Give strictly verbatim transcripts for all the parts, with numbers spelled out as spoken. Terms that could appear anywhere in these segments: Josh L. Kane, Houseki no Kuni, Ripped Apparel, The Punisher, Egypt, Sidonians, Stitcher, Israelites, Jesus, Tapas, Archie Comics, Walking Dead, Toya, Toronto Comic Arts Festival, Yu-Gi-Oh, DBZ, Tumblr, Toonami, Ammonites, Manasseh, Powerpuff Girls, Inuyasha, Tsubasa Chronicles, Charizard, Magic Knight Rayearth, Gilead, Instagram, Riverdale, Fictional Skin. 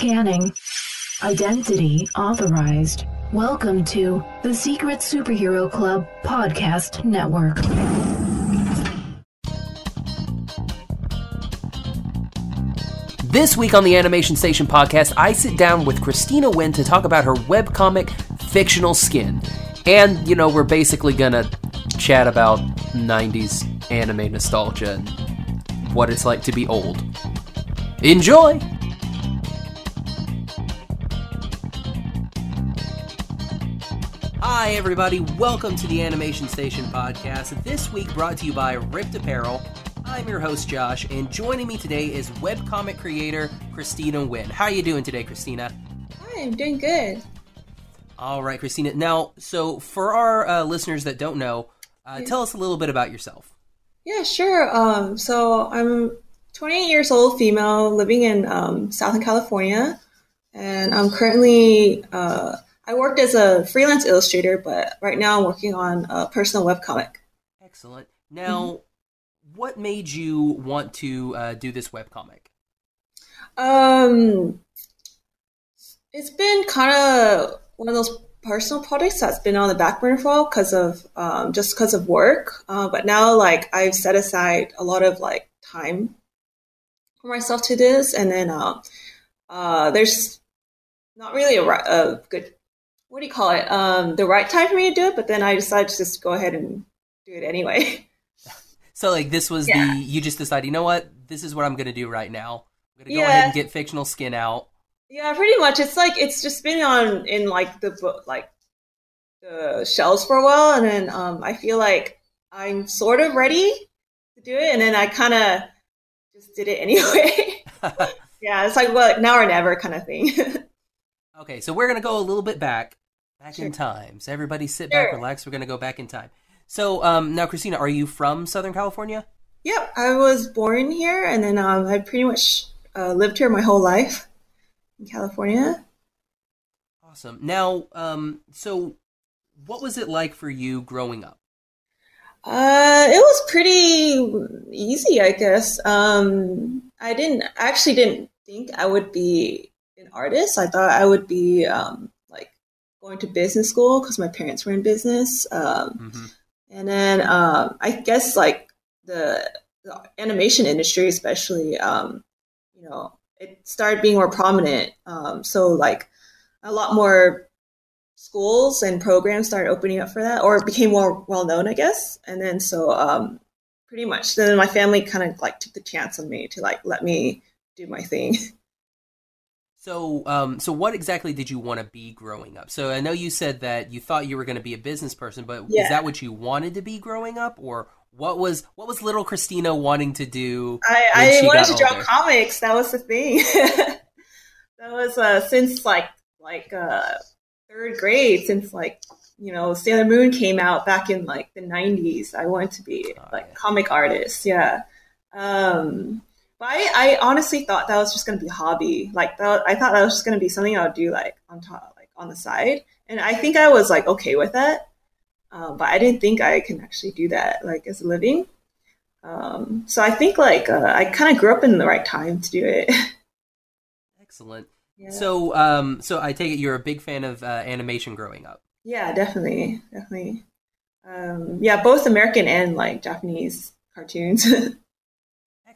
Scanning. Identity authorized. Welcome to the Secret Superhero Club Podcast Network. This week on the Animation Station podcast, I sit down with Christina Wynn to talk about her webcomic, Fictional Skin. And, you know, we're basically gonna chat about nineties anime nostalgia and what it's like to be old. Enjoy! Hi, everybody. Welcome to the Animation Station podcast. This week brought to you by Ripped Apparel. I'm your host, Josh, and joining me today is webcomic creator Christina Wynn. How are you doing today, Christina? Hi, I'm doing good. All right, Christina. Now, so for our uh, listeners that don't know, uh, tell us a little bit about yourself. Yeah, sure. Um, so I'm twenty-eight years old, female, living in um, Southern California, and I'm currently, uh, I worked as a freelance illustrator, but right now I'm working on a personal webcomic. Excellent. Now, mm-hmm. What made you want to uh, do this webcomic? Um, it's been kind of one of those personal projects that's been on the back burner for a while because of um, just because of work. Uh, but now, like, I've set aside a lot of like time for myself to this, and then uh, uh, there's not really a, a good what do you call it um, the right time for me to do it. But then I decided to just go ahead and do it anyway. So, like, this was yeah. the, you just decided, you know what, this is what I'm going to do right now. I'm going to go yeah. ahead and get Fictional Skin out. Yeah, pretty much. It's like, it's just been on, in, like, the book, like, the shelves for a while. And then um, I feel like I'm sort of ready to do it. And then I kind of just did it anyway. Yeah, it's like, well, now or never kind of thing. Okay, so we're going to go a little bit back, back sure. in time. So everybody sit sure. back, relax. We're going to go back in time. So, um, now, Christina, are you from Southern California? Yep, I was born here, and then um, I pretty much uh, lived here my whole life in California. Awesome. Now, um, so what was it like for you growing up? Uh, it was pretty easy, I guess. Um, I didn't I actually didn't think I would be an artist. I thought I would be um, like going to business school because my parents were in business. Um, mm-hmm. And then um, I guess like the, the animation industry, especially, um, you know, it started being more prominent. Um, so like a lot more schools and programs started opening up for that, or it became more well known, I guess. And then so um, pretty much then my family kind of like took the chance on me to like let me do my thing. So, um, so what exactly did you want to be growing up? So I know you said that you thought you were going to be a business person, but yeah. is that what you wanted to be growing up, or what was what was little Christina wanting to do? I, I wanted to older? draw comics. That was the thing. That was uh, since like like uh, third grade, since like you know Sailor Moon came out back in like the nineties. I wanted to be oh, like yeah. comic artist. Yeah. Um, But I, I honestly thought that was just going to be a hobby. Like that, I thought that was just going to be something I would do like on top, like on the side. And I think I was like, okay with that. Um, but I didn't think I can actually do that like as a living. Um, so I think like uh, I kind of grew up in the right time to do it. Excellent. Yeah. So, um, so I take it you're a big fan of uh, animation growing up. Yeah, definitely. Definitely. Um, yeah, both American and like Japanese cartoons.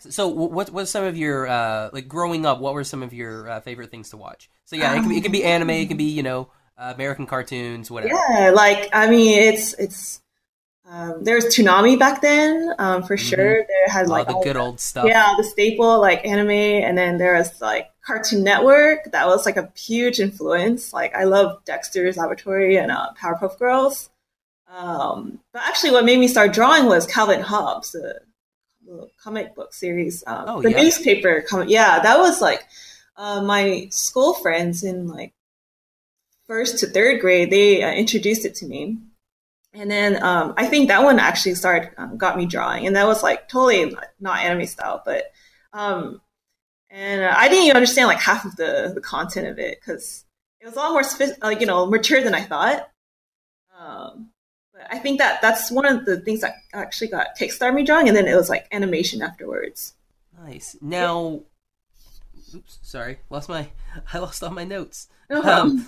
So what was some of your, uh, like growing up, what were some of your uh, favorite things to watch? So yeah, um, it, can be, it can be anime, it can be, you know, uh, American cartoons, whatever. Yeah, like, I mean, it's, it's um, there was Toonami back then, um, for mm-hmm. sure. There had like all the all good the, old stuff. Yeah, the staple, like anime, and then there was like Cartoon Network. That was like a huge influence. Like I love Dexter's Laboratory and uh, Powerpuff Girls. Um, but actually what made me start drawing was Calvin and Hobbes, the, comic book series, um, oh, the yeah. newspaper comic. Yeah, that was like uh, my school friends in like first to third grade, they uh, introduced it to me. And then um, I think that one actually started, um, got me drawing. And that was like totally not, not anime style, but, um, and uh, I didn't even understand like half of the, the content of it because it was a lot more, sophi- uh, you know, mature than I thought. Um, I think that that's one of the things that actually got kickstarted me drawing, and then it was like animation afterwards. Nice. Now, oops, sorry, lost my, I lost all my notes. Um,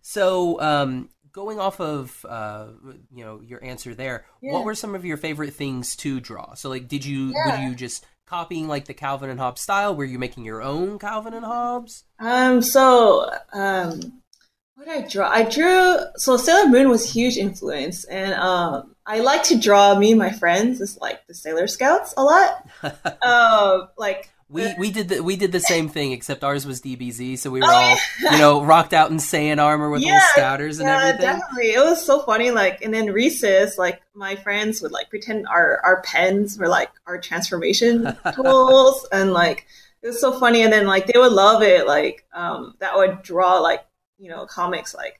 so um, going off of, uh, you know, your answer there, yeah. What were some of your favorite things to draw? So like, did you, yeah. were you just copying like the Calvin and Hobbes style? Were you making your own Calvin and Hobbes? Um, so um, what did I draw? I drew, so Sailor Moon was a huge influence, and um, I like to draw, me and my friends, is like the Sailor Scouts a lot. uh, like, We we did the, we did the same thing, except ours was D B Z, so we were all, you know, rocked out in Saiyan armor with yeah, little scouters and yeah, everything. Yeah, definitely. It was so funny. Like, and then recess, like, my friends would, like, pretend our, our pens were, like, our transformation tools. And, like, it was so funny. And then, like, they would love it. Like, um, that would draw, like, you know, comics, like,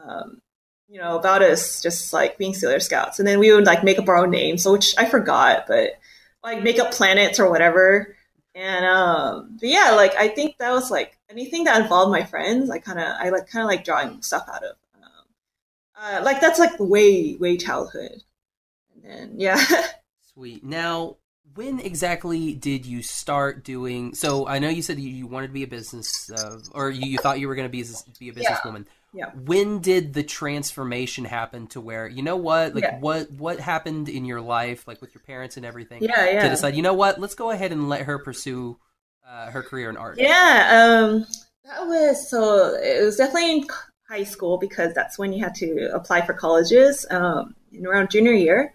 um, you know, about us just, like, being Sailor Scouts. And then we would, like, make up our own names, so, which I forgot, but, like, make up planets or whatever. And, um, but yeah, like, I think that was, like, anything that involved my friends, I kind of, I, like, kind of like drawing stuff out of. Um, uh, like, that's, like, way, way childhood. And then, yeah. Sweet. Now, when exactly did you start doing, so I know you said you, you wanted to be a business, uh, or you, you thought you were going to be, be a businesswoman. Yeah. yeah. When did the transformation happen to where, you know what, like, yeah. what, what happened in your life, like, with your parents and everything, yeah, yeah. to decide, you know what, let's go ahead and let her pursue uh, her career in art? Yeah, um, that was, so it was definitely in high school, because that's when you had to apply for colleges, um, in around junior year.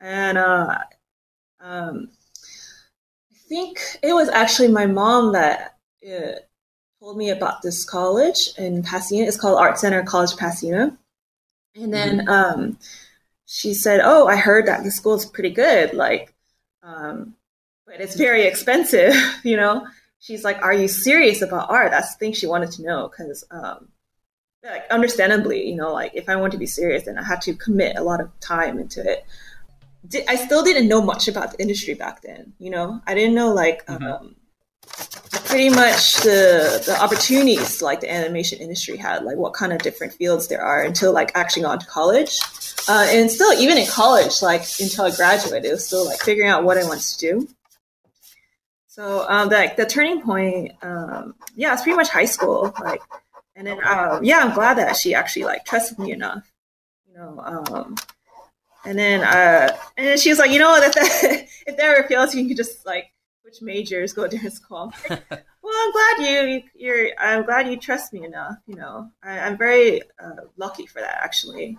And uh, um, I think it was actually my mom that uh, told me about this college in Pasadena. It's called Art Center College, Pasadena. And then mm-hmm. um, she said, oh, I heard that the school is pretty good, like, um, but it's very expensive, you know. She's like, are you serious about art? That's the thing she wanted to know, because, um, like, understandably, you know, like, if I want to be serious, then I had to commit a lot of time into it. Did, I still didn't know much about the industry back then, you know. I didn't know, like, mm-hmm. um, pretty much the the opportunities, like, the animation industry had, like, what kind of different fields there are, until, like, actually gone to college. Uh, and still, even in college, like, until I graduated, it was still, like, figuring out what I wanted to do. So, um, like, the, the turning point, um, yeah, it's pretty much high school, like, and then, um, yeah, I'm glad that she actually, like, trusted me enough, you know, um, and then, uh, and then she was like, you know, that, that if there ever fails, you can just, like, which majors go to school. I'm like, well, I'm glad you, you're, I'm glad you trust me enough. You know, I, I'm very uh, lucky for that, actually.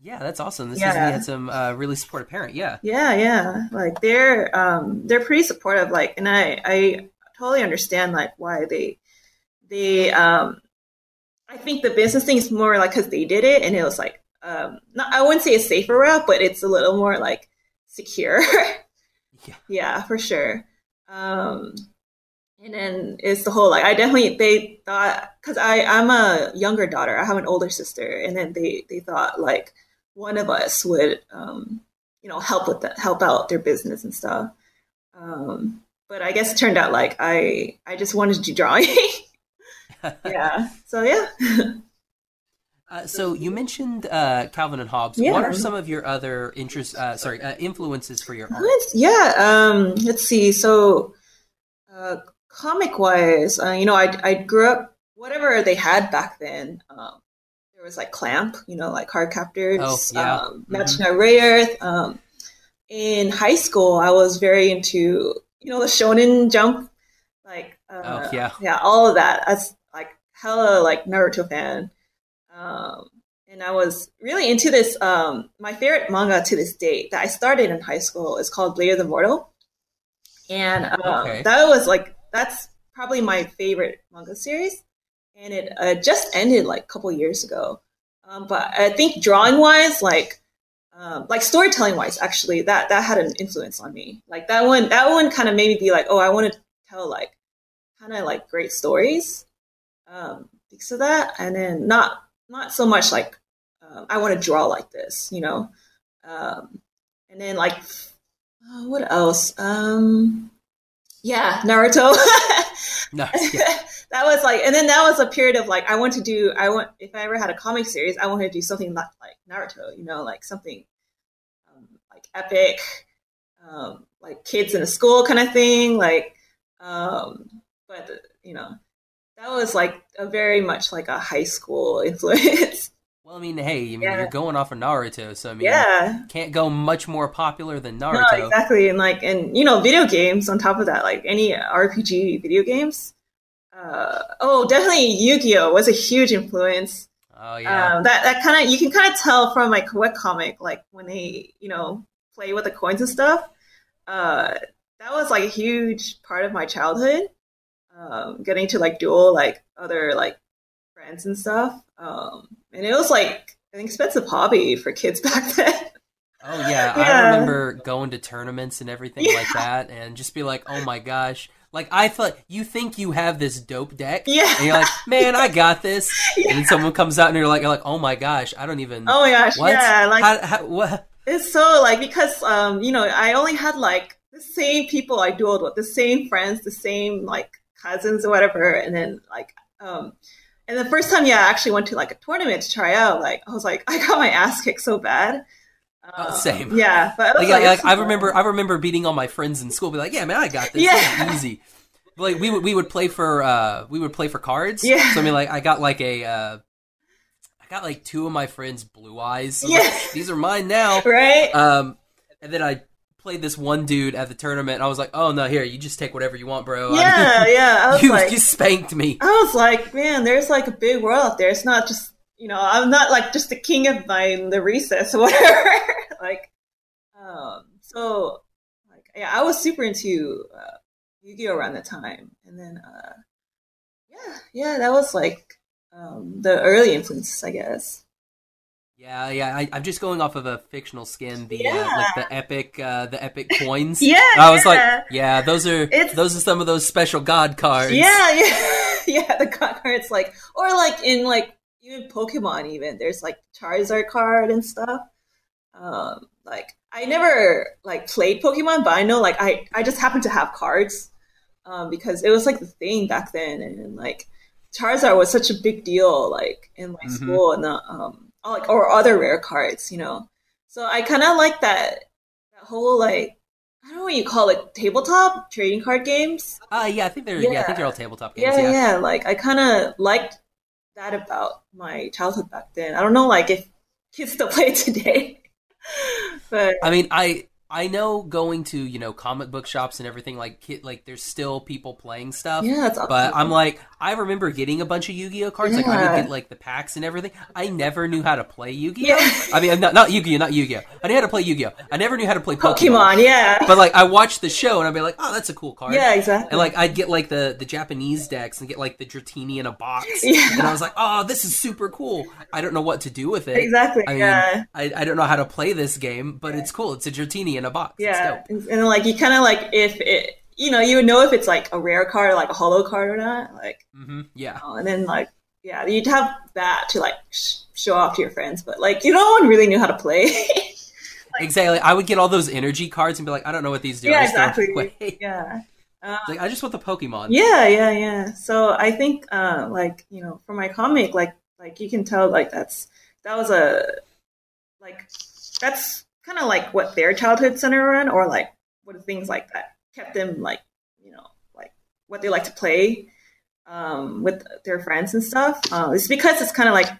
Yeah, that's awesome. This yeah. is, we had some uh, really supportive parent. Yeah. Yeah, yeah. Like, they're, um, they're pretty supportive. Like, and I, I totally understand, like, why they, they, um, I think the business thing is more like, cause they did it, and it was like, um not, I wouldn't say a safer route, but it's a little more, like, secure. yeah. yeah, for sure. Um and then it's the whole, like, I definitely, they thought, because I I'm a younger daughter, I have an older sister, and then they they thought, like, one of us would um you know help with that, help out their business and stuff. Um but I guess it turned out, like, I I just wanted to do drawing. yeah. So yeah. Uh, so you mentioned uh, Calvin and Hobbes. Yeah. What are some of your other interest? Uh, sorry, uh, influences for your art? Yeah. Um, let's see. So, uh, comic-wise, uh, you know, I I grew up, whatever they had back then. Um, there was, like, Clamp, you know, like Cardcaptors, oh, yeah. um, mm-hmm. Magic Knight Rayearth. Um, in high school, I was very into, you know, the Shonen Jump, like uh, oh, yeah, yeah, all of that. I was, like, hella, like, Naruto fan. Um, and I was really into this, um, my favorite manga to this date that I started in high school is called Blade of the Immortal. And um, okay. that was, like, that's probably my favorite manga series. And it uh, just ended, like, a couple years ago. Um, but I think drawing-wise, like, um, like storytelling-wise, actually, that, that had an influence on me. Like, that one, that one kind of made me be like, oh, I want to tell, like, kind of, like, great stories. Um, because of that. And then not... not so much like, uh, I want to draw like this, you know? Um, and then, like, uh, what else? Um, yeah, Naruto. nice, yeah. That was like, and then that was a period of, like, I want to do, I want, if I ever had a comic series, I want to do something like, like Naruto, you know, like something um, like epic, um, like kids in a school kind of thing. Like, um, but the, you know, that was like a very much like a high school influence. Well, I mean, hey, you mean yeah. you're going off of Naruto, so I mean, yeah. can't go much more popular than Naruto. No, exactly, and like, and you know, video games on top of that, like any R P G video games. Uh, oh, definitely Yu-Gi-Oh was a huge influence. Oh yeah, um, that that kind of you can kind of tell from like web comic, like when they you know play with the coins and stuff. Uh, that was like a huge part of my childhood. Um, getting to like duel like other like friends and stuff. Um, and it was like an expensive hobby for kids back then. Oh yeah. yeah. I remember going to tournaments and everything yeah. like that and just be like, oh my gosh. Like I thought you think you have this dope deck. Yeah. And you're like, man, I got this. Yeah. And then someone comes out and you're like, you're like, oh my gosh, I don't even Oh my gosh, what? yeah. Like how, how, what? It's so like because um, you know, I only had like the same people I dueled with, the same friends, the same like cousins or whatever. And then like um and the first time, yeah, I actually went to like a tournament to try out. Like, I was like, I got my ass kicked so bad. Um, oh, same. Yeah, but it was like, like, like I remember, I remember beating all my friends in school. Be like, yeah, man, I got this. Yeah, this is easy. Like we would, we would play for, uh, we would play for cards. Yeah. So I mean, like, I got like a, uh, I got like two of my friends' blue eyes. So yeah. Like, these are mine now. Right. Um, and then I played this one dude at the tournament. And I was like, oh no, here, you just take whatever you want, bro. Yeah, I mean, yeah. I was you, like, you spanked me. I was like, man, there's like a big world out there. It's not just, you know, I'm not like just the king of my the recess or whatever. Like, um, so like, yeah, I was super into uh, Yu-Gi-Oh around the time, and then uh, yeah, yeah, that was like um, the early influences, I guess. Yeah, yeah. I, I'm just going off of a fictional skin, the yeah. uh, like the epic, uh, the epic coins. yeah, I was yeah. like, yeah, those are it's, those are some of those special god cards. Yeah, yeah, yeah. The god cards, like, or like in like even Pokemon, even there's like Charizard card and stuff. Um, like I never like played Pokemon, but I know like I I just happened to have cards um, because it was like the thing back then, and, and like Charizard was such a big deal, like in my mm-hmm. school and the um. Like, or other rare cards, you know. So I kind of like that that whole like I don't know what you call it, tabletop trading card games. Uh yeah, I think they're yeah, yeah I think they're all tabletop games. Yeah, yeah. yeah. Like I kind of liked that about my childhood back then. I don't know, like if kids still play today, but I mean, I I know going to you know comic book shops and everything like kid like there's still people playing stuff. Yeah, that's awesome. But I'm like I remember getting a bunch of Yu-Gi-Oh cards. Yeah. Like I would get like the packs and everything. I never knew how to play Yu-Gi-Oh. Yeah. I mean not not Yu-Gi-Oh, not Yu-Gi-Oh. I knew how to play Yu-Gi-Oh. I never knew how to play Pokemon. Pokemon, yeah. But like I watched the show and I'd be like, oh, that's a cool card. Yeah, exactly. And like I'd get like the the Japanese decks and get like the Dratini in a box. Yeah. And I was like, oh, this is super cool. I don't know what to do with it. Exactly. I mean, yeah. I I don't know how to play this game, but yeah. it's cool. It's a Dratini in a box. Yeah, and, and like you kind of like if it, you know, you would know if it's like a rare card, or like a holo card or not, like mm-hmm. yeah. You know, and then like yeah, you'd have that to like sh- show off to your friends, but like you know, no one really knew how to play. Like, exactly, I would get all those energy cards and be like, I don't know what these do. Yeah, I exactly. Play. Yeah, um, like I just want the Pokemon. Yeah, yeah, yeah. So I think uh, like you know, for my comic, like like you can tell like that's that was a like that's. kind of like what their childhood centered around, or like what things like that kept them like you know like what they like to play um with their friends and stuff. Uh, it's because it's kind of like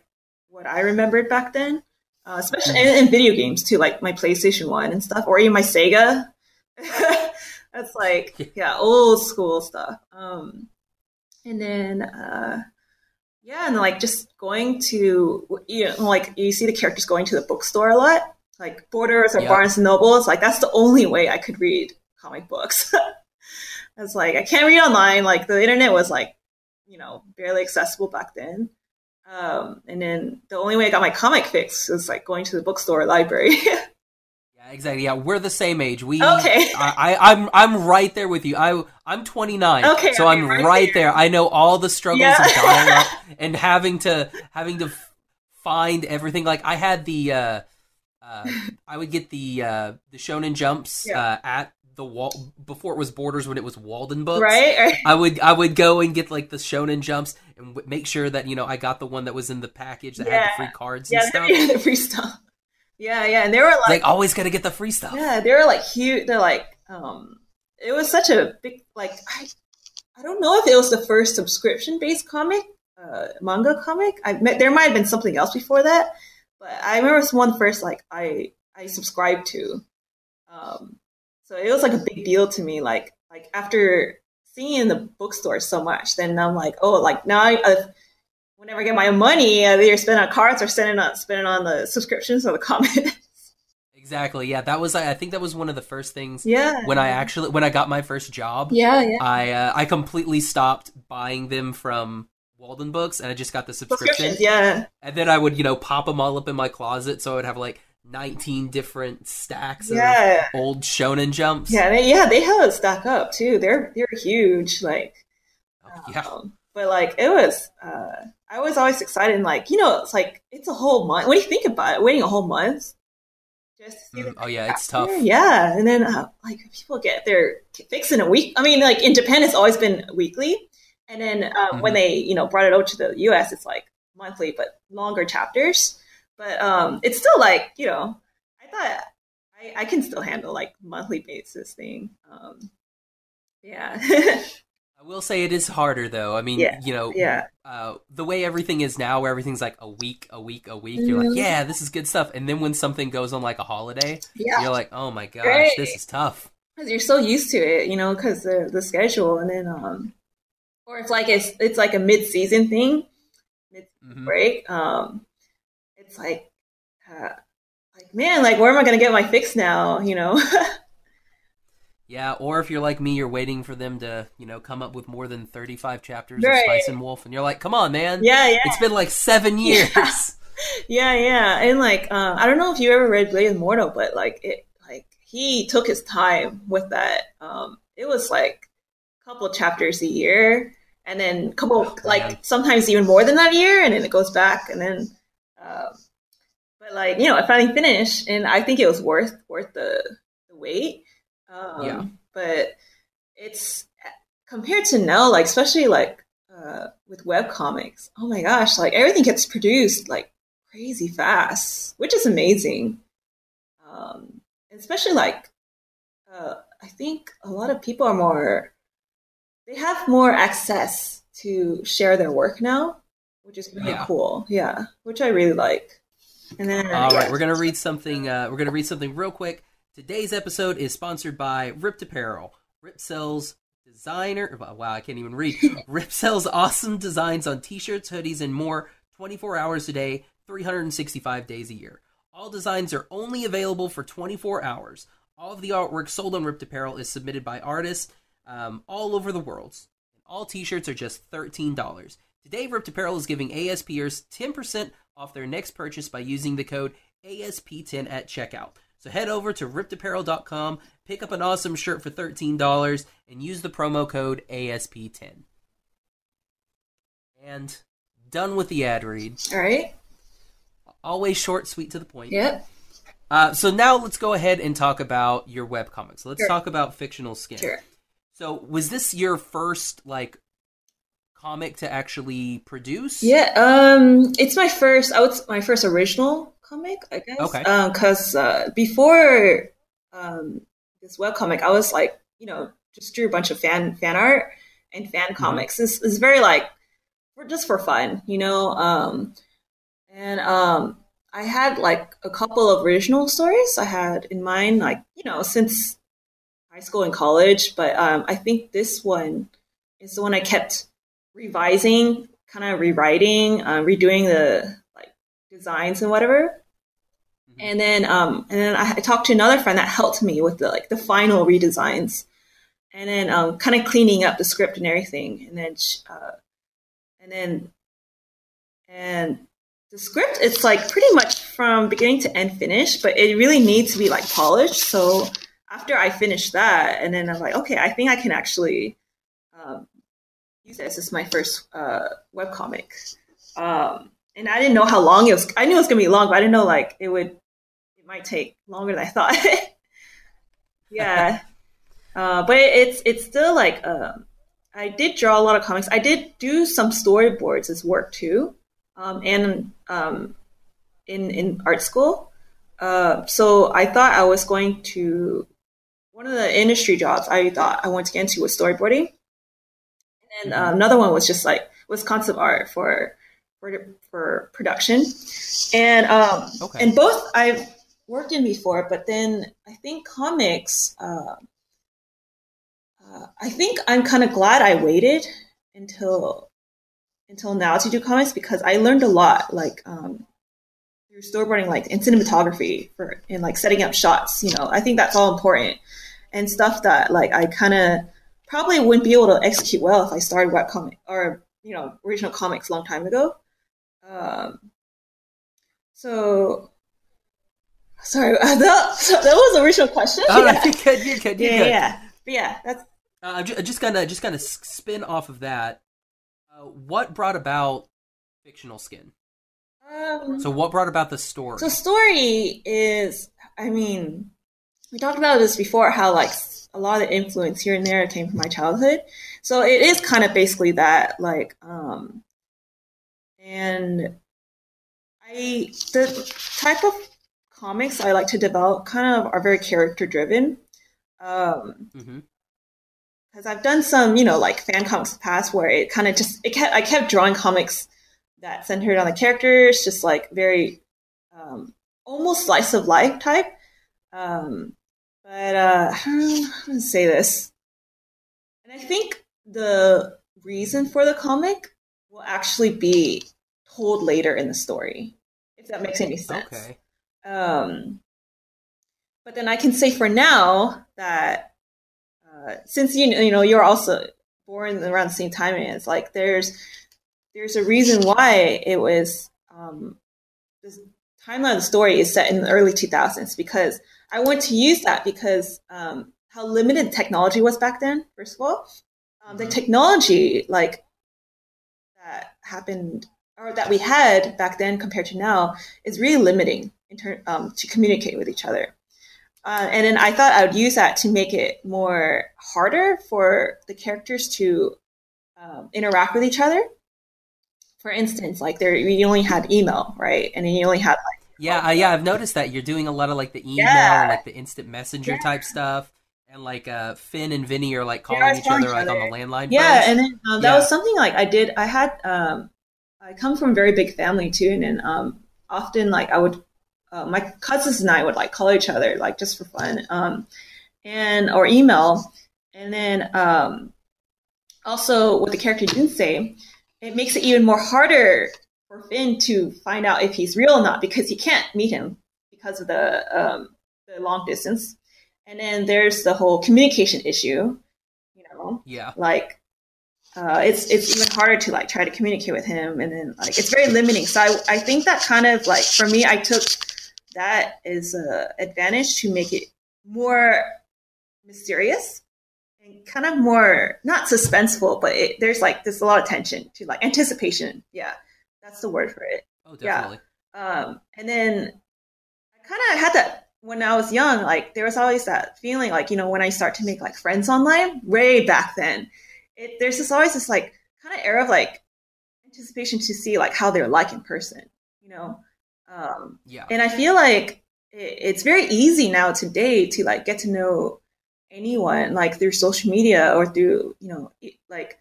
what I remembered back then, uh, especially in, in video games too, like my PlayStation One and stuff, or even my Sega. That's like yeah, old school stuff. Um, and then uh, yeah, and like just going to you know like you see the characters going to the bookstore a lot. Like Borders or yep. Barnes and Nobles, like that's the only way I could read comic books. It's like I can't read online. Like the internet was like, you know, barely accessible back then. Um, and then the only way I got my comic fix was like going to the bookstore or library. Yeah, exactly. Yeah, we're the same age. We okay. I, I, I'm I'm right there with you. I I'm twenty-nine. Okay, so I'm, I'm right, right there. there. I know all the struggles yeah. of dialing up and having to having to find everything. Like I had the. Uh, Uh, I would get the uh, the Shonen Jumps yeah. uh, at the wall before it was Borders, when it was Walden Books. Right, right. I would I would go and get like the Shonen Jumps and w- make sure that you know I got the one that was in the package that yeah. had the free cards and yeah, stuff. Yeah, the free stuff. Yeah, yeah, and they were like, like always got to get the free stuff. Yeah, they were like huge. They're like um, it was such a big like I I don't know if it was the first subscription-based comic, uh, manga comic. I met, there might have been something else before that, but I remember it was one first like I I subscribed to. Um, so it was like a big deal to me. Like like after seeing in the bookstore so much, then I'm like, oh, like now I. Uh, Whenever I get my money, I either spend on cards or spend on spending on the subscriptions or the comics. Exactly. Yeah, that was. I think that was one of the first things. Yeah. When I actually when I got my first job. Yeah, yeah. I uh, I completely stopped buying them from Walden Books, and I just got the subscription. Yeah. And then I would, you know, pop them all up in my closet, so I would have like nineteen different stacks yeah. of old Shonen Jumps. Yeah, they, yeah, they held stock up too. They're they're huge. Like. Oh, yeah. Um, but like it was. Uh, I was always excited and like, you know, it's like, it's a whole month. What do you think about it? Waiting a whole month? Just to see mm, oh yeah, it's tough. Yeah. And then uh, like people get their fix in a week. I mean, like in Japan, it's always been weekly. And then um, mm-hmm. when they, you know, brought it over to the U S, it's like monthly, but longer chapters. But um, it's still like, you know, I thought I, I can still handle like monthly basis thing. Um, yeah. I will say it is harder, though. I mean, yeah, you know, yeah. uh, the way everything is now, where everything's like a week, a week, a week, mm-hmm. you're like, yeah, this is good stuff. And then when something goes on like a holiday, yeah. you're like, oh my gosh, right. this is tough. Because you're so used to it, you know, because the, the schedule. And then, um, or it's like it's, it's like a mid-season thing, mid-season mm-hmm. break. Um, it's like, uh, like, man, like, where am I going to get my fix now, you know? Yeah, or if you're like me, you're waiting for them to, you know, come up with more than thirty-five chapters right. of Spice and Wolf, and you're like, come on, man. Yeah, yeah. It's been like seven years. Yeah, yeah. yeah. And like, uh, I don't know if you ever read Blade of the Immortal, but like, it, like he took his time with that. Um, it was like a couple chapters a year, and then a couple, oh, like sometimes even more than that year, and then it goes back, and then, um, but like, you know, I finally finished, and I think it was worth worth the, the wait. Um, yeah, but it's compared to now, like especially like uh, with web comics. Oh my gosh, like everything gets produced like crazy fast, which is amazing. Um, especially like uh, I think a lot of people are more they have more access to share their work now, which is really yeah. cool. Yeah, which I really like. And then all yeah. right, we're gonna read something. Uh, we're gonna read something real quick. Today's episode is sponsored by Ripped Apparel. Rip sells designer, wow, I can't even read. Rip sells awesome designs on t-shirts, hoodies, and more twenty-four hours a day, three hundred sixty-five days a year. All designs are only available for twenty-four hours. All of the artwork sold on Ripped Apparel is submitted by artists um, all over the world. All t-shirts are just thirteen dollars. Today, Ripped Apparel is giving ASPers ten percent off their next purchase by using the code A S P ten at checkout. So head over to ripped apparel dot com, pick up an awesome shirt for thirteen dollars, and use the promo code A S P ten. And done with the ad read. All right. Always short, sweet, to the point. Yep. Uh, so now let's go ahead and talk about your webcomics. Let's sure. talk about Fictional Skin. Sure. So was this your first, like, comic to actually produce? Yeah, um, it's my first, I was, my first original comic, I guess. Okay. Because um, uh, before um, this webcomic, I was like, you know, just drew a bunch of fan fan art and fan mm-hmm. comics. It's, it's very like, we're just for fun, you know. Um, and um, I had like a couple of original stories I had in mind, like, you know, since high school and college. But um, I think this one is the one I kept revising, kind of rewriting, uh, redoing the designs and whatever. Mm-hmm. And then um and then I, I talked to another friend that helped me with the like the final redesigns, and then um kind of cleaning up the script and everything. And then uh and then and the script, it's like pretty much from beginning to end finished, but it really needs to be like polished. So after I finished that, and then I'm like, okay, I think I can actually um use this as my first uh webcomic. um And I didn't know how long it was. I knew it was going to be long, but I didn't know, like, it would, it might take longer than I thought. Yeah. uh, but it, it's it's still, like, um, I did draw a lot of comics. I did do some storyboards as work, too, um, and um, in, in art school. Uh, so I thought I was going to, one of the industry jobs I thought I wanted to get into was storyboarding. And uh, another one was just like was concept art for for, for production. And um, okay. and both I've worked in before, but then I think comics. Uh, uh, I think I'm kind of glad I waited until until now to do comics, because I learned a lot, like um, through storyboarding, like in cinematography for and like setting up shots. You know, I think that's all important and stuff that like I kind of. Probably wouldn't be able to execute well if I started web comic or, you know, original comics a long time ago. Um, so, sorry, that, that was the original question. Oh, yeah. you could, you could, you yeah, could. Yeah, but yeah, that's. Uh, I'm just, just gonna just gonna spin off of that. Uh, what brought about Fictional Skin? Um, so, what brought about the story? So, story is, I mean, we talked about this before. How like. A lot of the influence here and there came from my childhood. So it is kind of basically that, like, um, and I, the type of comics I like to develop kind of are very character driven. Um, mm-hmm. Cause I've done some, you know, like fan comics in the past where it kind of just, it kept, I kept drawing comics that centered on the characters, just like very, um, almost slice of life type. Um, But uh, I don't know how to say this. And I think the reason for the comic will actually be told later in the story, if that makes any sense. Okay. Um, but then I can say for now that uh, since you you know you're also born around the same time, and it's like there's there's a reason why it was um, this timeline of the story is set in the early two thousands, because I want to use that because um, how limited technology was back then. First of all, um, the technology like that happened or that we had back then compared to now is really limiting in ter- um, to communicate with each other. Uh, and then I thought I would use that to make it more harder for the characters to um, interact with each other. For instance, like there, you only had email, right? And then you only had like. Yeah, uh, yeah, I've noticed that you're doing a lot of like the email, yeah. and, like the instant messenger yeah. type stuff, and like uh, Finn and Vinny are like calling yeah, each other like other. on the landline. Yeah, first. and then um, that yeah. was something like I did. I had um, I come from a very big family too, and then um, often like I would uh, my cousins and I would like call each other like just for fun, um, and or email, and then um, also what the character didn't say, it makes it even more harder for Finn to find out if he's real or not, because he can't meet him because of the um, the long distance. And then there's the whole communication issue, you know? Yeah. Like, uh, it's it's even harder to, like, try to communicate with him. And then, like, it's very limiting. So I, I think that kind of, like, for me, I took that as an advantage to make it more mysterious and kind of more, not suspenseful, but it, there's, like, there's a lot of tension to, like, anticipation. Yeah. That's the word for it. Oh, definitely. Yeah. Um, and then I kind of had that when I was young. Like, there was always that feeling, like, you know, when I start to make, like, friends online, way back then, it, there's this always this, like, kind of era of, like, anticipation to see, like, how they're like in person, you know? Um, yeah. And I feel like it, it's very easy now today to, like, get to know anyone, like, through social media or through, you know, like,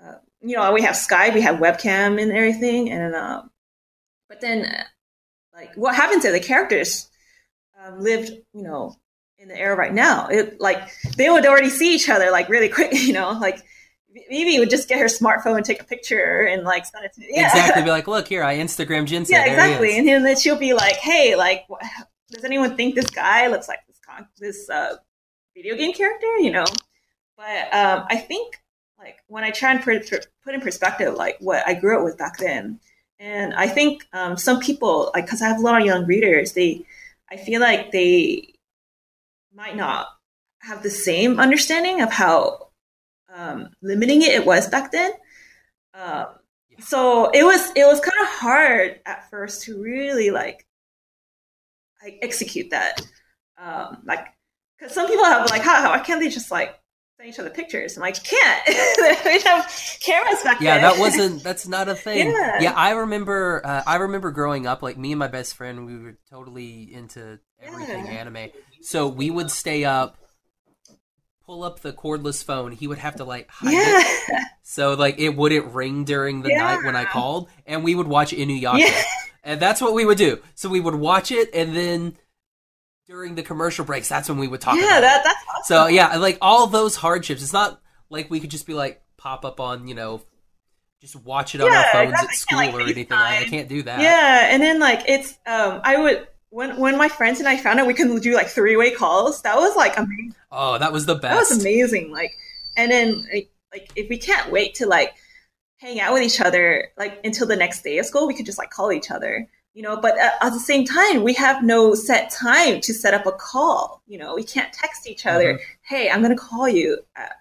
uh, you know, we have Skype, we have webcam and everything. And, um, but then like what happens if the characters um, lived, you know, in the era right now, it like they would already see each other like really quick, you know, like maybe you would just get her smartphone and take a picture and like, send it to, yeah. exactly. Be like, look here, I Instagram Jinsen. Yeah, exactly. And then she'll be like, hey, like, what, does anyone think this guy looks like this, con- this uh, video game character, you know? But um, I think, like when I try and put put in perspective, like what I grew up with back then, and I think um, some people, like because I have a lot of young readers, they, I feel like they might not have the same understanding of how um, limiting it, it was back then. Um, yeah. So it was it was kind of hard at first to really like like execute that, um, like because some people have like how, how can't they just like each other pictures. I'm like, you can't. We have cameras back yeah, then. Yeah, that wasn't, that's not a thing. Yeah, yeah I remember uh, I remember growing up, like me and my best friend, we were totally into everything yeah. anime. So we would stay up, pull up the cordless phone. He would have to like hide yeah. it So, like, it wouldn't ring during the yeah. night when I called, and we would watch Inuyasha. Yeah. And that's what we would do. So we would watch it, and then during the commercial breaks, that's when we would talk yeah, about that, it. That's awesome. So, yeah, like, all those hardships. It's not like we could just be, like, pop up on, you know, just watch it on yeah, our phones exactly. at school like, or anything. Like, I can't do that. Yeah, and then, like, it's, um, I would... When when my friends and I found out we could do like three way calls, that was like amazing. Oh, that was the best. That was amazing. Like, and then like if we can't wait to like hang out with each other like until the next day of school, we could just like call each other, you know. But at, at the same time, we have no set time to set up a call. You know, we can't text each other. Mm-hmm. Hey, I'm gonna call you at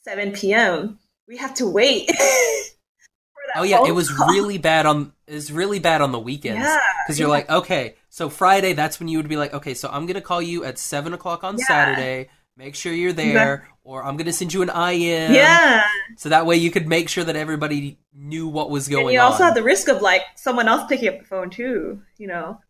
seven p.m. We have to wait. for that oh yeah, it was call. really bad on. It was really bad on the weekends because yeah, you're yeah. like okay. So Friday, that's when you would be like, okay, so I'm going to call you at seven o'clock on yeah. Saturday. Make sure you're there. Exactly. Or I'm going to send you an I M. Yeah. So that way you could make sure that everybody knew what was going on. And you also on. had the risk of, like, someone else picking up the phone, too, you know.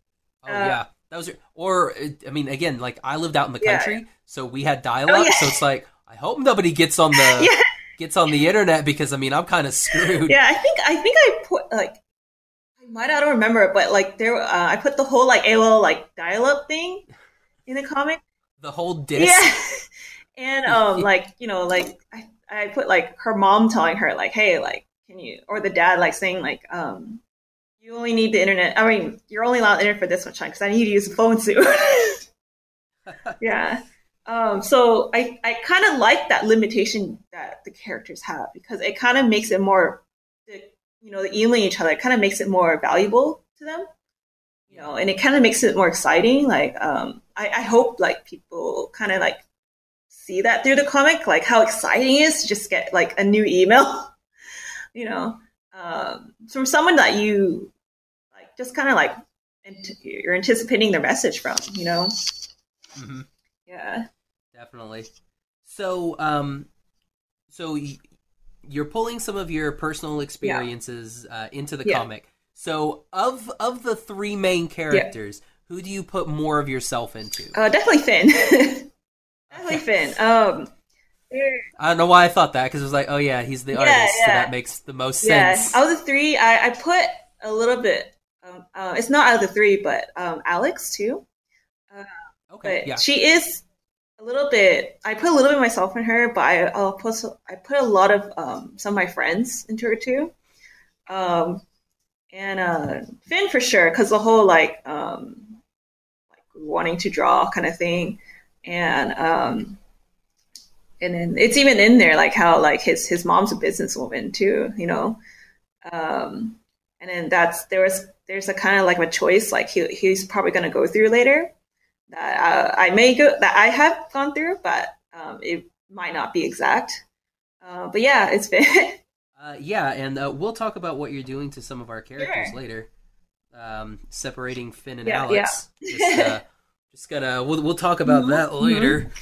Oh, uh, yeah. that was. Or, I mean, again, like, I lived out in the country, yeah. so we had dial-up. Oh, yeah. So it's like, I hope nobody gets on the yeah. gets on the internet because, I mean, I'm kind of screwed. Yeah, I think I, think I put, like... Might I don't remember, but like there, uh, I put the whole like A O L like dial-up thing in the comic. The whole disc. Yeah, and um, like you know, like I, I put like her mom telling her like, hey, like can you, or the dad like saying like, um, you only need the internet. I mean, you're only allowed internet for this much time because I need to use the phone soon. yeah. Um. So I, I kind of like that limitation that the characters have because it kind of makes it more. You know, emailing each other, it kind of makes it more valuable to them, you know, and it kind of makes it more exciting. Like, um, I, I hope like people kind of like see that through the comic, like how exciting it is to just get like a new email, you know, um, from someone that you like, just kind of like, ant- you're anticipating their message from, you know? Mm-hmm. Yeah, definitely. So, um, so y- you're pulling some of your personal experiences yeah. uh, into the yeah. comic. So of of the three main characters, yeah. who do you put more of yourself into? Uh, definitely Finn. definitely okay. Finn. Um, I don't know why I thought that, because it was like, oh yeah, he's the yeah, artist, yeah. so that makes the most yeah. sense. Out of the three, I, I put a little bit, um, uh, it's not out of the three, but um, Alex too. Uh, okay, yeah. She is... A little bit. I put a little bit of myself in her, but I, I'll put I put a lot of um, some of my friends into her too, um, and uh, Finn for sure, because the whole like um, like wanting to draw kind of thing, and um, and then it's even in there like how like his his mom's a businesswoman too, you know, um, and then that's there was there's a kind of like a choice like he he's probably gonna go through later. That I, I may go, that I have gone through, but um, it might not be exact. Uh, but yeah, it's been. Uh, yeah, and uh, we'll talk about what you're doing to some of our characters sure. later. Um, separating Finn and yeah, Alex. Yeah. just, uh, just gonna we'll we'll talk about mm-hmm. that later. Mm-hmm.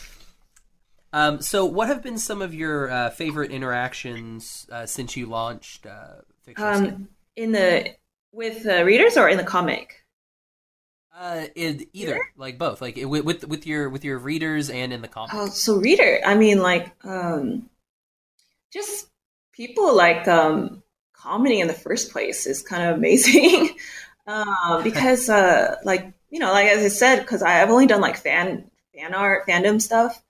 Um, so, what have been some of your uh, favorite interactions uh, since you launched uh, Fictional Skin? Um, in the with uh, readers or in the comic? Uh, it, either reader? Like both, like it, with with your with your readers and in the comics. Oh, so reader, I mean, like, um, just people like um, commenting in the first place is kind of amazing, um, because uh, like you know, like as I said, because I've only done like fan fan art, fandom stuff.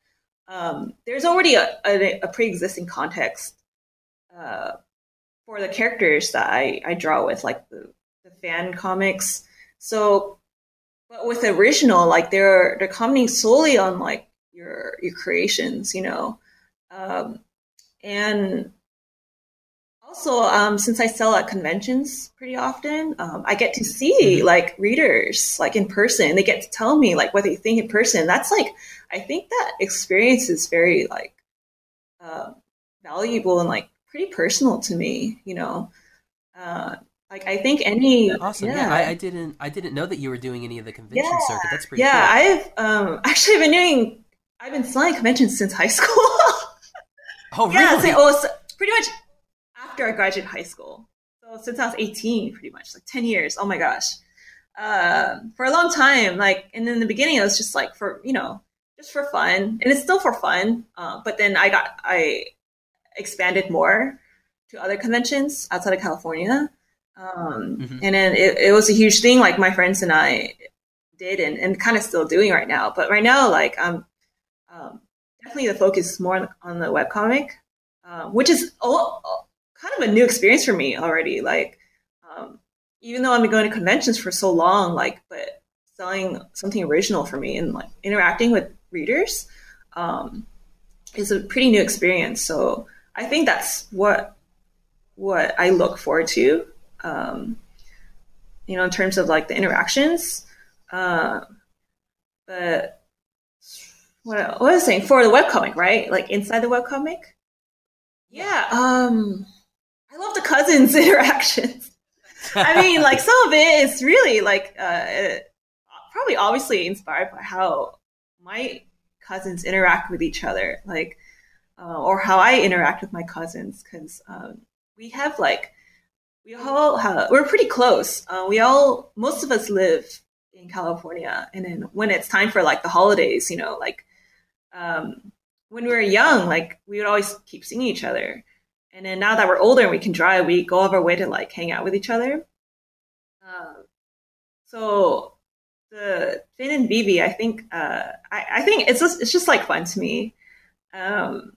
Um, there's already a, a, a pre-existing context uh, for the characters that I, I draw with, like the, the fan comics. So. But with the original, like they're they're commenting solely on like your your creations, you know, um, and also um, since I sell at conventions pretty often, um, I get to see like readers like in person. They get to tell me like what they think in person. That's like I think that experience is very like uh, valuable and like pretty personal to me, you know. Uh, Like I think any awesome. Yeah, yeah I, I didn't I didn't know that you were doing any of the convention yeah. circuit. That's pretty yeah, cool. Yeah, I've um actually been doing I've been selling conventions since high school. Oh yeah, really? So, oh, so pretty much after I graduated high school. So since I was eighteen, pretty much, like ten years. Oh my gosh. Um, for a long time, like and in the beginning it was just like for you know, just for fun. And it's still for fun. Uh, but then I got I expand it more to other conventions outside of California. Um, mm-hmm. And then it, it was a huge thing, like my friends and I did and, and kind of still doing right now. But right now, like I'm um, definitely the focus is more on, on the webcomic, uh, which is all, all, kind of a new experience for me already. Like um, even though I've been going to conventions for so long, like but selling something original for me and like interacting with readers um, is a pretty new experience. So I think that's what what I look forward to. Um, you know, in terms of like the interactions, uh, but what I, what I was saying for the webcomic, right? Like inside the webcomic. Yeah. Um, I love the cousins interactions. I mean, like some of it is really like, uh, probably obviously inspired by how my cousins interact with each other, like, uh, or how I interact with my cousins. Cause, um, we have like, We all have, we're pretty close. Uh, we all, most of us live in California. And then when it's time for like the holidays, you know, like um, when we were young, like we would always keep seeing each other. And then now that we're older and we can drive, we go of our way to like hang out with each other. Uh, so the Finn and Vivi, I think, uh, I, I think it's just, it's just like fun to me. Um,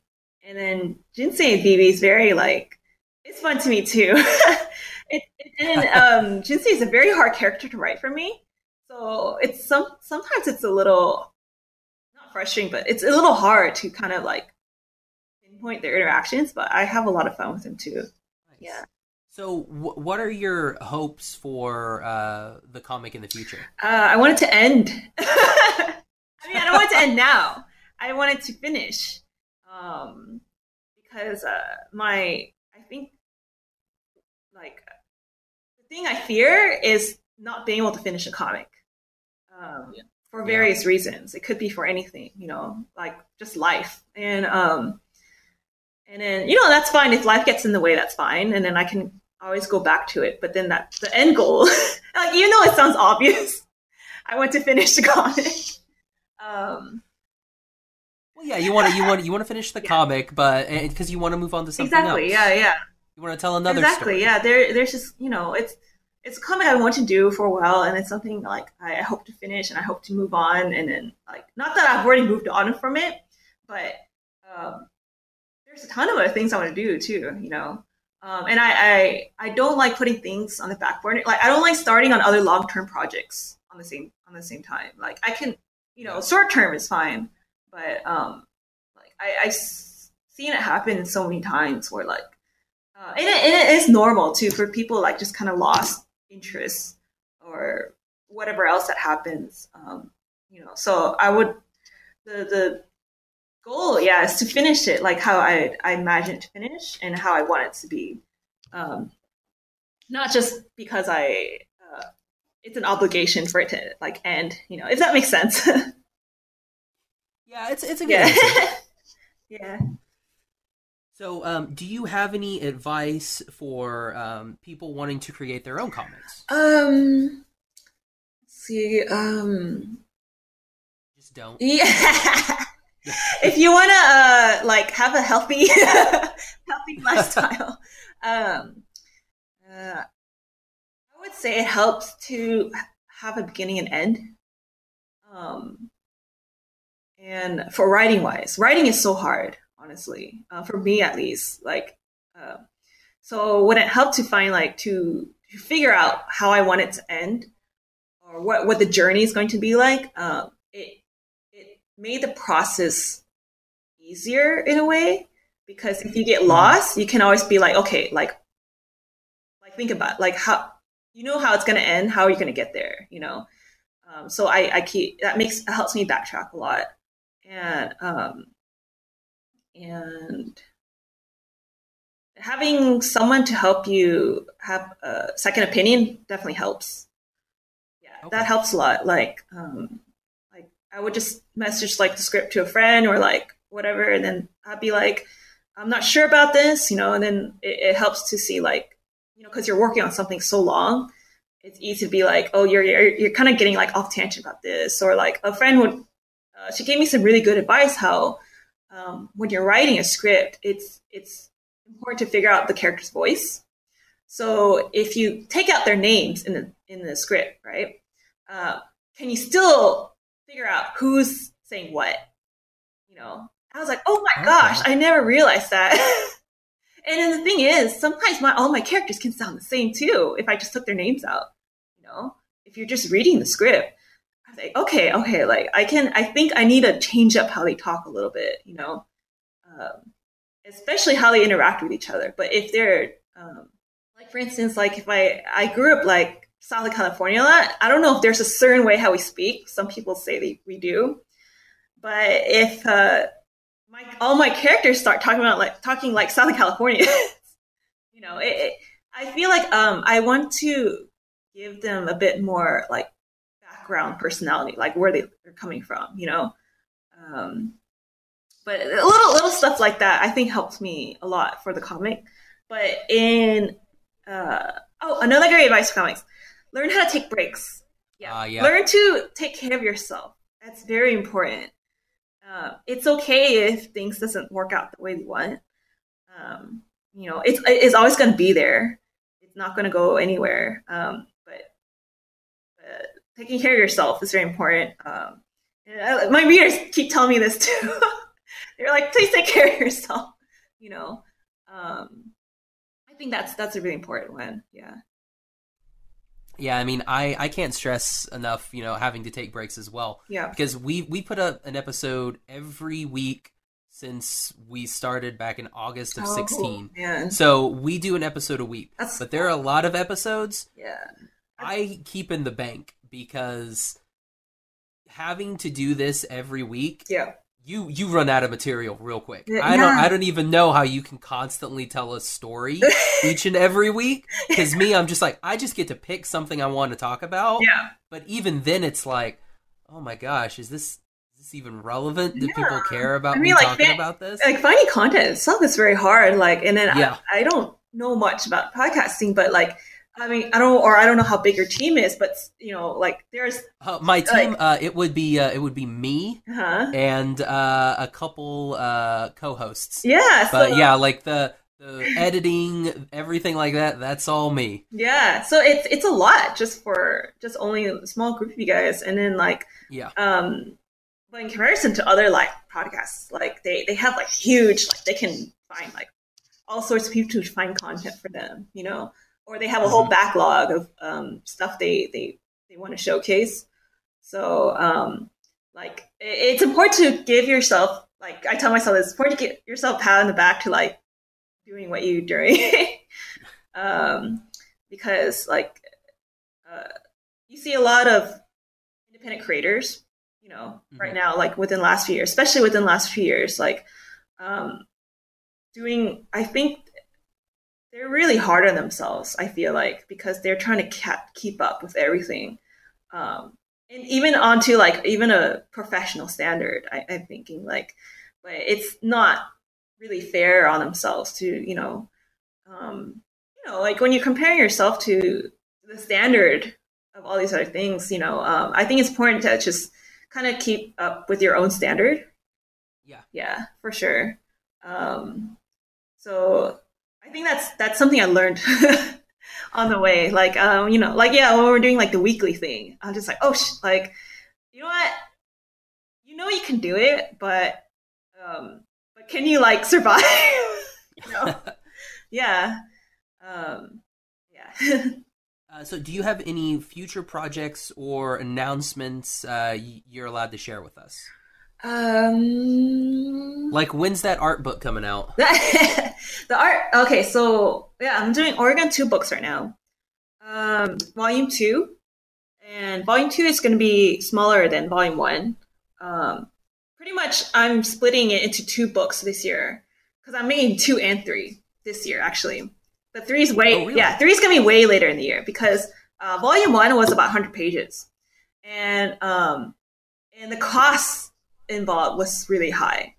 and then Jinsei and Vivi is very like, it's fun to me too. it, it, and um, Jinsei is a very hard character to write for me, so it's some sometimes it's a little not frustrating, but it's a little hard to kind of like pinpoint their interactions. But I have a lot of fun with them too. Nice. Yeah. So, w- what are your hopes for uh, the comic in the future? Uh, I want it to end. I mean, I don't want it to end now. I want it to finish um, because uh, my I think. Like the thing I fear is not being able to finish a comic um, yeah. for various yeah. reasons. It could be for anything, you know, like just life. And, um, and then, you know, that's fine. If life gets in the way, that's fine. And then I can always go back to it. But then that's the end goal. Like, even though it sounds obvious, I want to finish the comic. Um, well, yeah, you want to, you want to, you want to finish the yeah. comic, but because you want to move on to something exactly. else. Exactly. Yeah. Yeah. You want to tell another exactly, story. Exactly, yeah. There, there's just, you know, it's it's a comic I want to do for a while, and it's something, like, I hope to finish, and I hope to move on, and then, like, not that I've already moved on from it, but um, there's a ton of other things I want to do, too, you know. Um, and I, I I don't like putting things on the back burner. Like, I don't like starting on other long-term projects on the same on the same time. Like, I can, you know, short-term is fine, but, um, like, I, I've seen it happen so many times where, like, Uh, and, it, and it is normal, too, for people, like, just kind of lost interest or whatever else that happens, um, you know. So I would – the the goal, yeah, is to finish it, like, how I, I imagine it to finish and how I want it to be. Um, not just because I uh, – it's an obligation for it to, like, end, you know, if that makes sense. yeah, it's, it's a good yeah. answer. yeah. So, um, do you have any advice for um, people wanting to create their own comics? Um, let's see, um, just don't. Yeah. If you want to uh, like have a healthy, healthy lifestyle, um, uh, I would say it helps to have a beginning and end. Um, and for writing wise, writing is so hard. Honestly, uh, for me at least, like, uh, so when it helped to find like to, to figure out how I want it to end, or what, what the journey is going to be like, um, it it made the process easier in a way, because if you get lost, you can always be like, okay, like, like think about like how you know how it's gonna end, how are you gonna get there, you know? Um, so I I keep that makes it helps me backtrack a lot, and um. And having someone to help you have a second opinion definitely helps. Yeah, okay. That helps a lot. Like, um, like I would just message like the script to a friend or like whatever, and then I'd be like, I'm not sure about this, you know. And then it, it helps to see like, you know, because you're working on something so long, it's easy to be like, oh, you're you're, you're kind of getting like off tangent about this, or like a friend would. Uh, she gave me some really good advice how. Um, when you're writing a script, it's it's important to figure out the character's voice. So if you take out their names in the in the script, right, uh, can you still figure out who's saying what? You know, I was like, oh my gosh, I never realized that. And then the thing is, sometimes my all my characters can sound the same too if I just took their names out. You know, if you're just reading the script, I was like, okay, okay, like I can, I think I need to change up how they talk a little bit. You know, um, especially how they interact with each other. But if they're um, for instance, like if I, I grew up like Southern California a lot, I don't know if there's a certain way how we speak. Some people say they, we do, but if uh, my all my characters start talking about like talking like Southern California, you know, it, it, I feel like um, I want to give them a bit more like background personality, like where they, they're coming from, you know. Um, but little little stuff like that I think helps me a lot for the comic. But in Uh, oh, another great advice for comics. Learn how to take breaks. Yeah. Uh, yeah. Learn to take care of yourself. That's very important. Uh, it's okay if things doesn't work out the way you want. Um, you know, it's it's always going to be there. It's not going to go anywhere. Um, but uh, taking care of yourself is very important. Um, and I, my readers keep telling me this too. They're like, please take care of yourself. You know. Um, I think that's that's a really important one. Yeah. Yeah, I mean, I, I can't stress enough, you know, having to take breaks as well. Yeah. Because we we put up an episode every week since we started back in August of oh, sixteen. Man. So we do an episode a week. That's but there are a lot of episodes. Yeah. That's... I keep in the bank because having to do this every week. Yeah. You you run out of material real quick. Yeah. I don't I don't even know how you can constantly tell a story each and every week. Because me, I'm just like, I just get to pick something I want to talk about. Yeah. But even then, it's like, oh my gosh, is this is this even relevant? Do yeah. people care about I mean, me like, talking fan, about this? Like finding content itself is very hard. Like, and then yeah. I, I don't know much about podcasting, but like. I mean, I don't, or I don't know how big your team is, but you know, like there's uh, my team. Like, uh, it would be, uh, it would be me uh-huh. and uh, a couple uh, co-hosts. Yeah, but so, yeah, like the the editing, everything like that. That's all me. Yeah, so it's it's a lot just for just only a small group of you guys, and then like yeah, um, but in comparison to other like podcasts, like they they have like huge, like they can find like all sorts of people to find content for them, you know. Or they have a whole backlog of um, stuff they, they, they want to showcase. So, um, like, it, it's important to give yourself, like, I tell myself it's important to give yourself a pat on the back to, like, doing what you're doing. um, because, like, uh, you see a lot of independent creators, you know, mm-hmm. right now, like, within the last few years, especially within the last few years, like, um, doing, I think, they're really hard on themselves, I feel like, because they're trying to ca- keep up with everything. Um, and even onto like, even a professional standard, I, I'm thinking like, but it's not really fair on themselves to, you know, um, you know, like when you're comparing yourself to the standard of all these other things, you know, um, I think it's important to just kind of keep up with your own standard. Yeah. Yeah, for sure. Um, so, I think that's that's something I learned on the way. Like, um, you know, like, yeah, when we're doing, like, the weekly thing, I'm just like, oh, sh-, like, you know what? You know you can do it, but um, but can you, like, survive? you know? yeah. Um, yeah. uh, so do you have any future projects or announcements uh, you're allowed to share with us? Um, like when's that art book coming out? the art. Okay. So yeah, I'm doing Oregon two books right now. Um, volume two and volume two is going to be smaller than volume one. Um, pretty much I'm splitting it into two books this year because I'm making two and three this year, actually, but three is way, oh, really? yeah, three is going to be way later in the year because, uh, volume one was about a hundred pages and, um, and the costs involved was really high,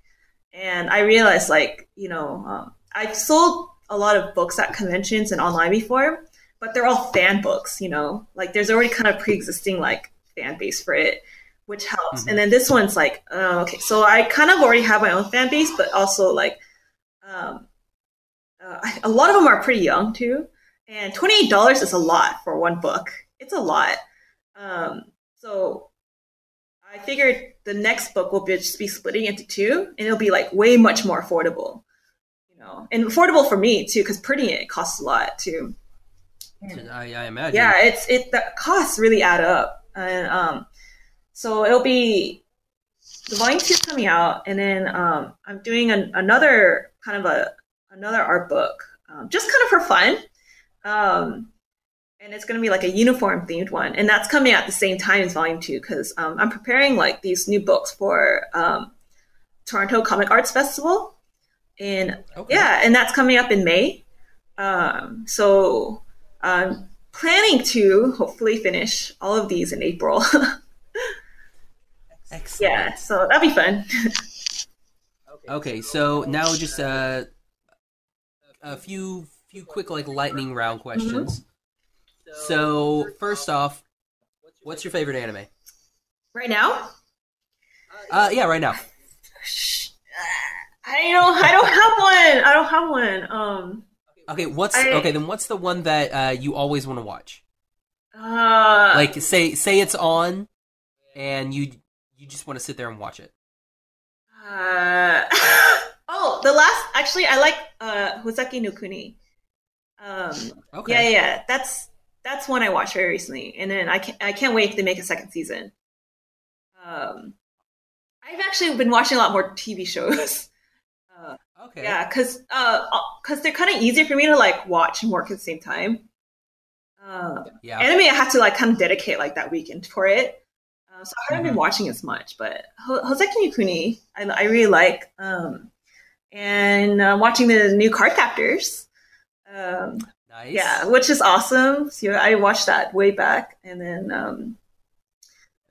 and I realized, like, you know, um, I've sold a lot of books at conventions and online before, but they're all fan books, you know, like there's already kind of pre-existing like fan base for it, which helps. Mm-hmm. And then this one's like, uh, okay, so I kind of already have my own fan base, but also like, um, Uh, a lot of them are pretty young too, and twenty-eight dollars is a lot for one book. It's a lot. Um, so I figured the next book will be, just be splitting into two, and it'll be like way much more affordable, you know, and affordable for me too, because printing it costs a lot too. And, I, I imagine. Yeah, it's it the costs really add up, and um, so it'll be the volume two coming out, and then um, I'm doing an, another kind of a. another art book, um, just kind of for fun. Um, and it's going to be like a uniform themed one. And that's coming at the same time as volume two, because um, I'm preparing like these new books for um, Toronto Comic Arts Festival. And okay. yeah, and that's coming up in May. Um, so I'm planning to hopefully finish all of these in April. Excellent. Yeah, so that'll be fun. Okay, so now just... Uh... A few few quick like lightning round questions. Mm-hmm. So first off, what's your favorite anime? Right now? Uh yeah, right now. I don't I don't have one. I don't have one. Um Okay, what's I, okay, then what's the one that uh, you always want to watch? Uh like say say it's on and you you just want to sit there and watch it. Uh Oh, the last, actually, I like uh, Houseki no Kuni. Um, okay. Yeah, yeah, that's that's one I watched very recently, and then I can't, I can't wait to make a second season. Um, I've actually been watching a lot more T V shows. Uh, okay. Yeah, because uh, cause they're kind of easier for me to like watch and work at the same time. Uh, yeah. Anime, I have to like kind of dedicate like that weekend for it, uh, so I haven't mm-hmm. been watching as much. But Houseki no Kuni, I, I really like. Um, And uh, watching the new Cardcaptors, um, nice. Yeah, which is awesome. So yeah, I watched that way back, and then um,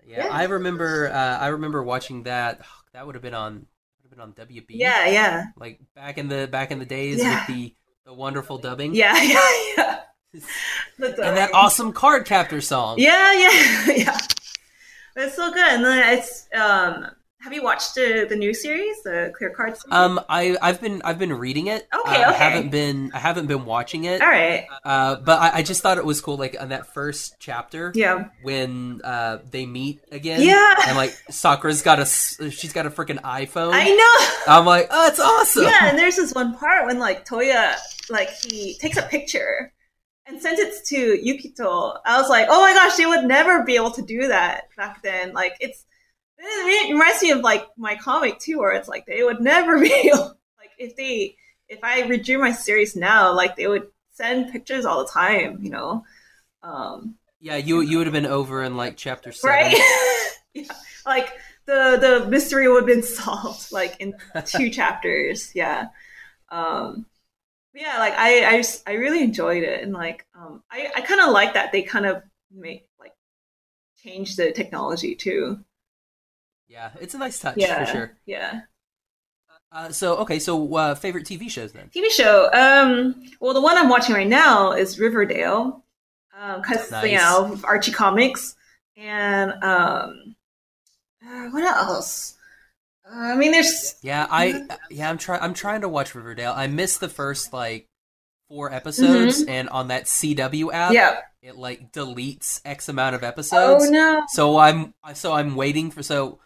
yeah, yeah, I remember. Uh, I remember watching that. That would have been on would have been on W B. Yeah, yeah. Like back in the back in the days yeah. with the, the wonderful dubbing. Yeah, yeah, yeah. And that awesome Cardcaptor song. Yeah, yeah, yeah. It's so good, and then it's. Um, Have you watched the, the new series, the Clear Cards? Um, I I've been I've been reading it. Okay, uh, okay. I haven't been I haven't been watching it. All right. Uh, but I, I just thought it was cool. Like on that first chapter, yeah. When uh they meet again, yeah. And like Sakura's got a she's got a freaking iPhone. I know. I'm like, oh, it's awesome. Yeah, and there's this one part when like Toya like he takes a picture and sends it to Yukito. I was like, oh my gosh, they would never be able to do that back then. Like it's. It reminds me of like my comic too, where it's like they would never be like if they if I redrew my series now, like they would send pictures all the time, you know. Um, yeah, you you would have been over in like chapter seven, right? Yeah, like the the mystery would have been solved like in two chapters. Yeah, um, yeah, like I I, just, I really enjoyed it, and like um, I I kind of like that they kind of make like change the technology too. Yeah, it's a nice touch yeah, for sure. Yeah. Uh, so okay, so uh, favorite T V shows then? T V show. Um, well, the one I'm watching right now is Riverdale, because um, nice. you know Archie Comics, and um, uh, what else? Uh, I mean, there's. Yeah, I yeah I'm trying I'm trying to watch Riverdale. I missed the first like four episodes, mm-hmm. and on that C W app. Yeah. It like deletes X amount of episodes. Oh no! So I'm so I'm waiting for so.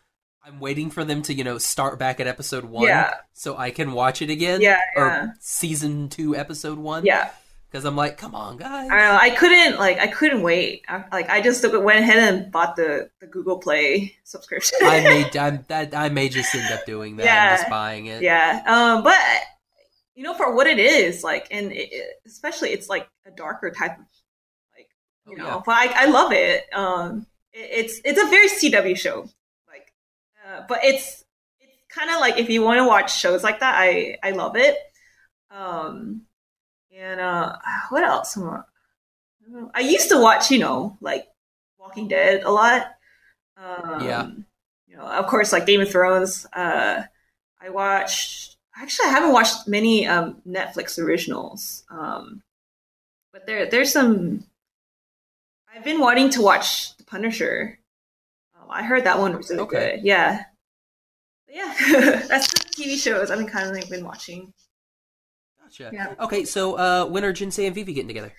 I'm waiting for them to, you know, start back at episode one yeah. so I can watch it again. Yeah, yeah. Or season two, episode one. Yeah. Because I'm like, come on, guys. I know, I couldn't, like, I couldn't wait. I, like, I just went ahead and bought the, the Google Play subscription. I may, I, that, I may just end up doing that yeah. and just buying it. Yeah. Um, but, you know, for what it is, like, and it, especially it's, like, a darker type of, like, you oh, know. Yeah. But I, I love it. Um, it. It's it's a very C W show. Uh, but it's it's kind of like if you want to watch shows like that, I, I love it. Um, and uh, what else? I used to watch, you know, like Walking Dead a lot. Um, yeah. You know, of course, like Game of Thrones. Uh, I watched. Actually, I haven't watched many um, Netflix originals. Um, but there there's some. I've been wanting to watch The Punisher. I heard that one was really okay. good. Yeah. But yeah. That's the T V shows I've been kind of like been watching. Gotcha. Yeah. Okay, so uh, when are Jinsei and Vivi getting together?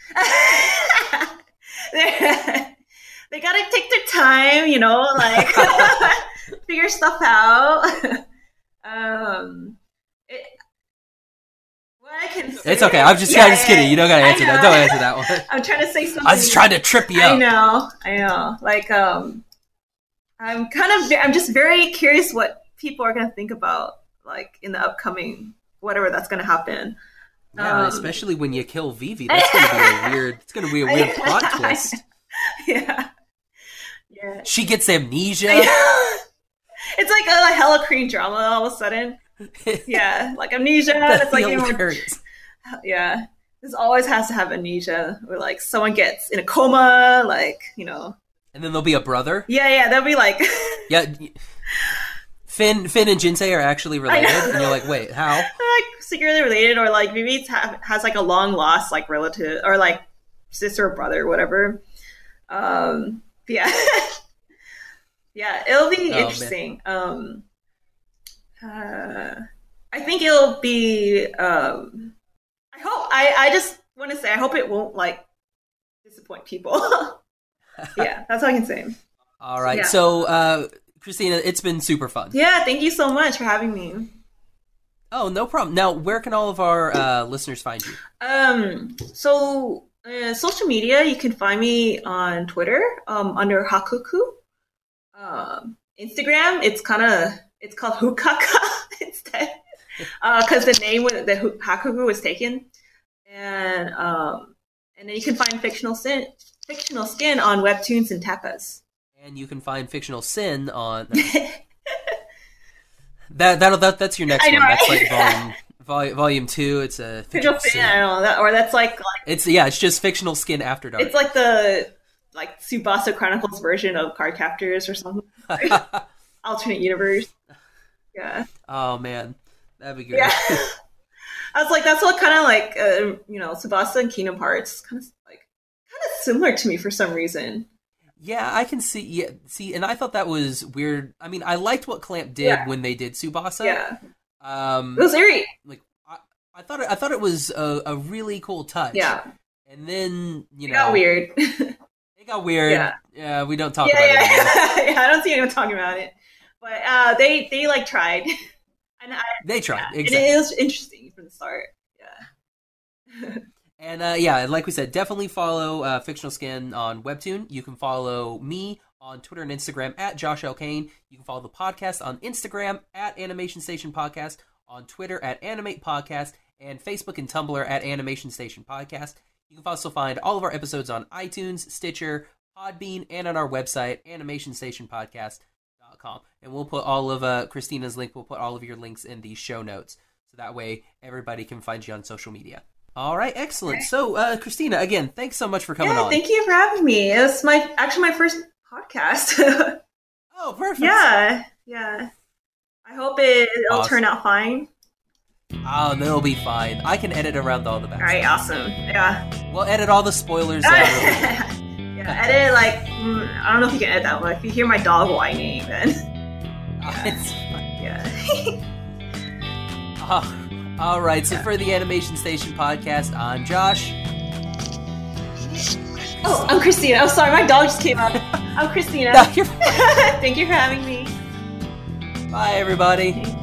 They gotta take their time, you know, like figure stuff out. um, it, what I can say, it's okay. I'm just, yeah, I'm just kidding. You don't gotta answer that. Don't answer that one. I'm trying to say something. I was trying to trip you up. I know. I know. Like, um, I'm kind of, I'm just very curious what people are gonna think about, like, in the upcoming whatever that's gonna happen. Yeah, um, especially when you kill Vivi, that's gonna be a weird. It's gonna be a weird plot twist. Yeah, yeah. She gets amnesia. It's like a Halloween drama all of a sudden. Yeah, like amnesia. It's like hilarious. Yeah, this always has to have amnesia, where like someone gets in a coma, like, you know. And then there'll be a brother. Yeah, yeah. They'll be like. Yeah. Finn, Finn and Jinsei are actually related, and you're like, wait, how? They're like secretly related, or like maybe it ha- has like a long lost like relative, or like sister or brother, or whatever. Um. Yeah. Yeah. It'll be oh, interesting. Man. Um. Uh. I think it'll be. Um. I hope. I. I just want to say. I hope it won't like disappoint people. Yeah. That's all I can say. All right. Yeah. So. Uh, Christina, it's been super fun. Yeah, thank you so much for having me. Oh, no problem. Now, where can all of our uh, listeners find you? Um, so, uh, social media, you can find me on Twitter um, under Hakuku. Um, Instagram, it's kind of, it's called Hukaka instead, because uh, the name with the Hakuku was taken. And um, and then you can find Fictional Sin, Fictional Skin on Webtoons and Tapas. And you can find Fictional Sin on that. That'll that, that's your next one. That's like volume volume, volume two. It's a Fictional Sin. I don't know that, or that's like, like it's yeah. It's just Fictional Skin After Dark. It's like the like Tsubasa Chronicles version of Cardcaptors or something. Alternate universe. Yeah. Oh man, that'd be good. Yeah. I was like, that's what kind of like uh, you know Tsubasa and Kingdom Hearts kind of like kind of similar to me for some reason. Yeah, I can see. Yeah, see, and I thought that was weird. I mean, I liked what Clamp did yeah. when they did Tsubasa. Yeah, um, it was eerie. Like I, I thought, it, I thought it was a, a really cool touch. Yeah, and then you know, it got weird. It got weird. Yeah, yeah we don't talk yeah, about yeah. it. Yeah, I don't see anyone talking about it. But uh, they, they like tried. And I, they tried. Yeah. Exactly. And it was interesting from the start. Yeah. And uh, yeah, like we said, definitely follow uh, Fictional Skin on Webtoon. You can follow me on Twitter and Instagram at Josh L. Kane. You can follow the podcast on Instagram at Animation Station Podcast, on Twitter at Animate Podcast, and Facebook and Tumblr at Animation Station Podcast. You can also find all of our episodes on iTunes, Stitcher, Podbean, and on our website, animation station podcast dot com. And we'll put all of uh, Christina's link, we'll put all of your links in the show notes. So that way everybody can find you on social media. All right, excellent. So, uh, Christina, again, thanks so much for coming yeah, on. Thank you for having me. It was my actually my first podcast. Oh, perfect. Yeah, yeah. I hope it, it'll awesome. turn out fine. Oh, it'll be fine. I can edit around all the back. All right, awesome. Yeah. We'll edit all the spoilers. Out. Yeah, edit like I don't know if you can edit that one. If you hear my dog whining, then yeah. Oh, it's fine. Yeah. Oh. All right, so for the Animation Station Podcast, I'm Josh. Oh, I'm Christina. I'm sorry, my dog just came up. I'm Christina. No, you're fine. Thank you for having me. Bye, everybody.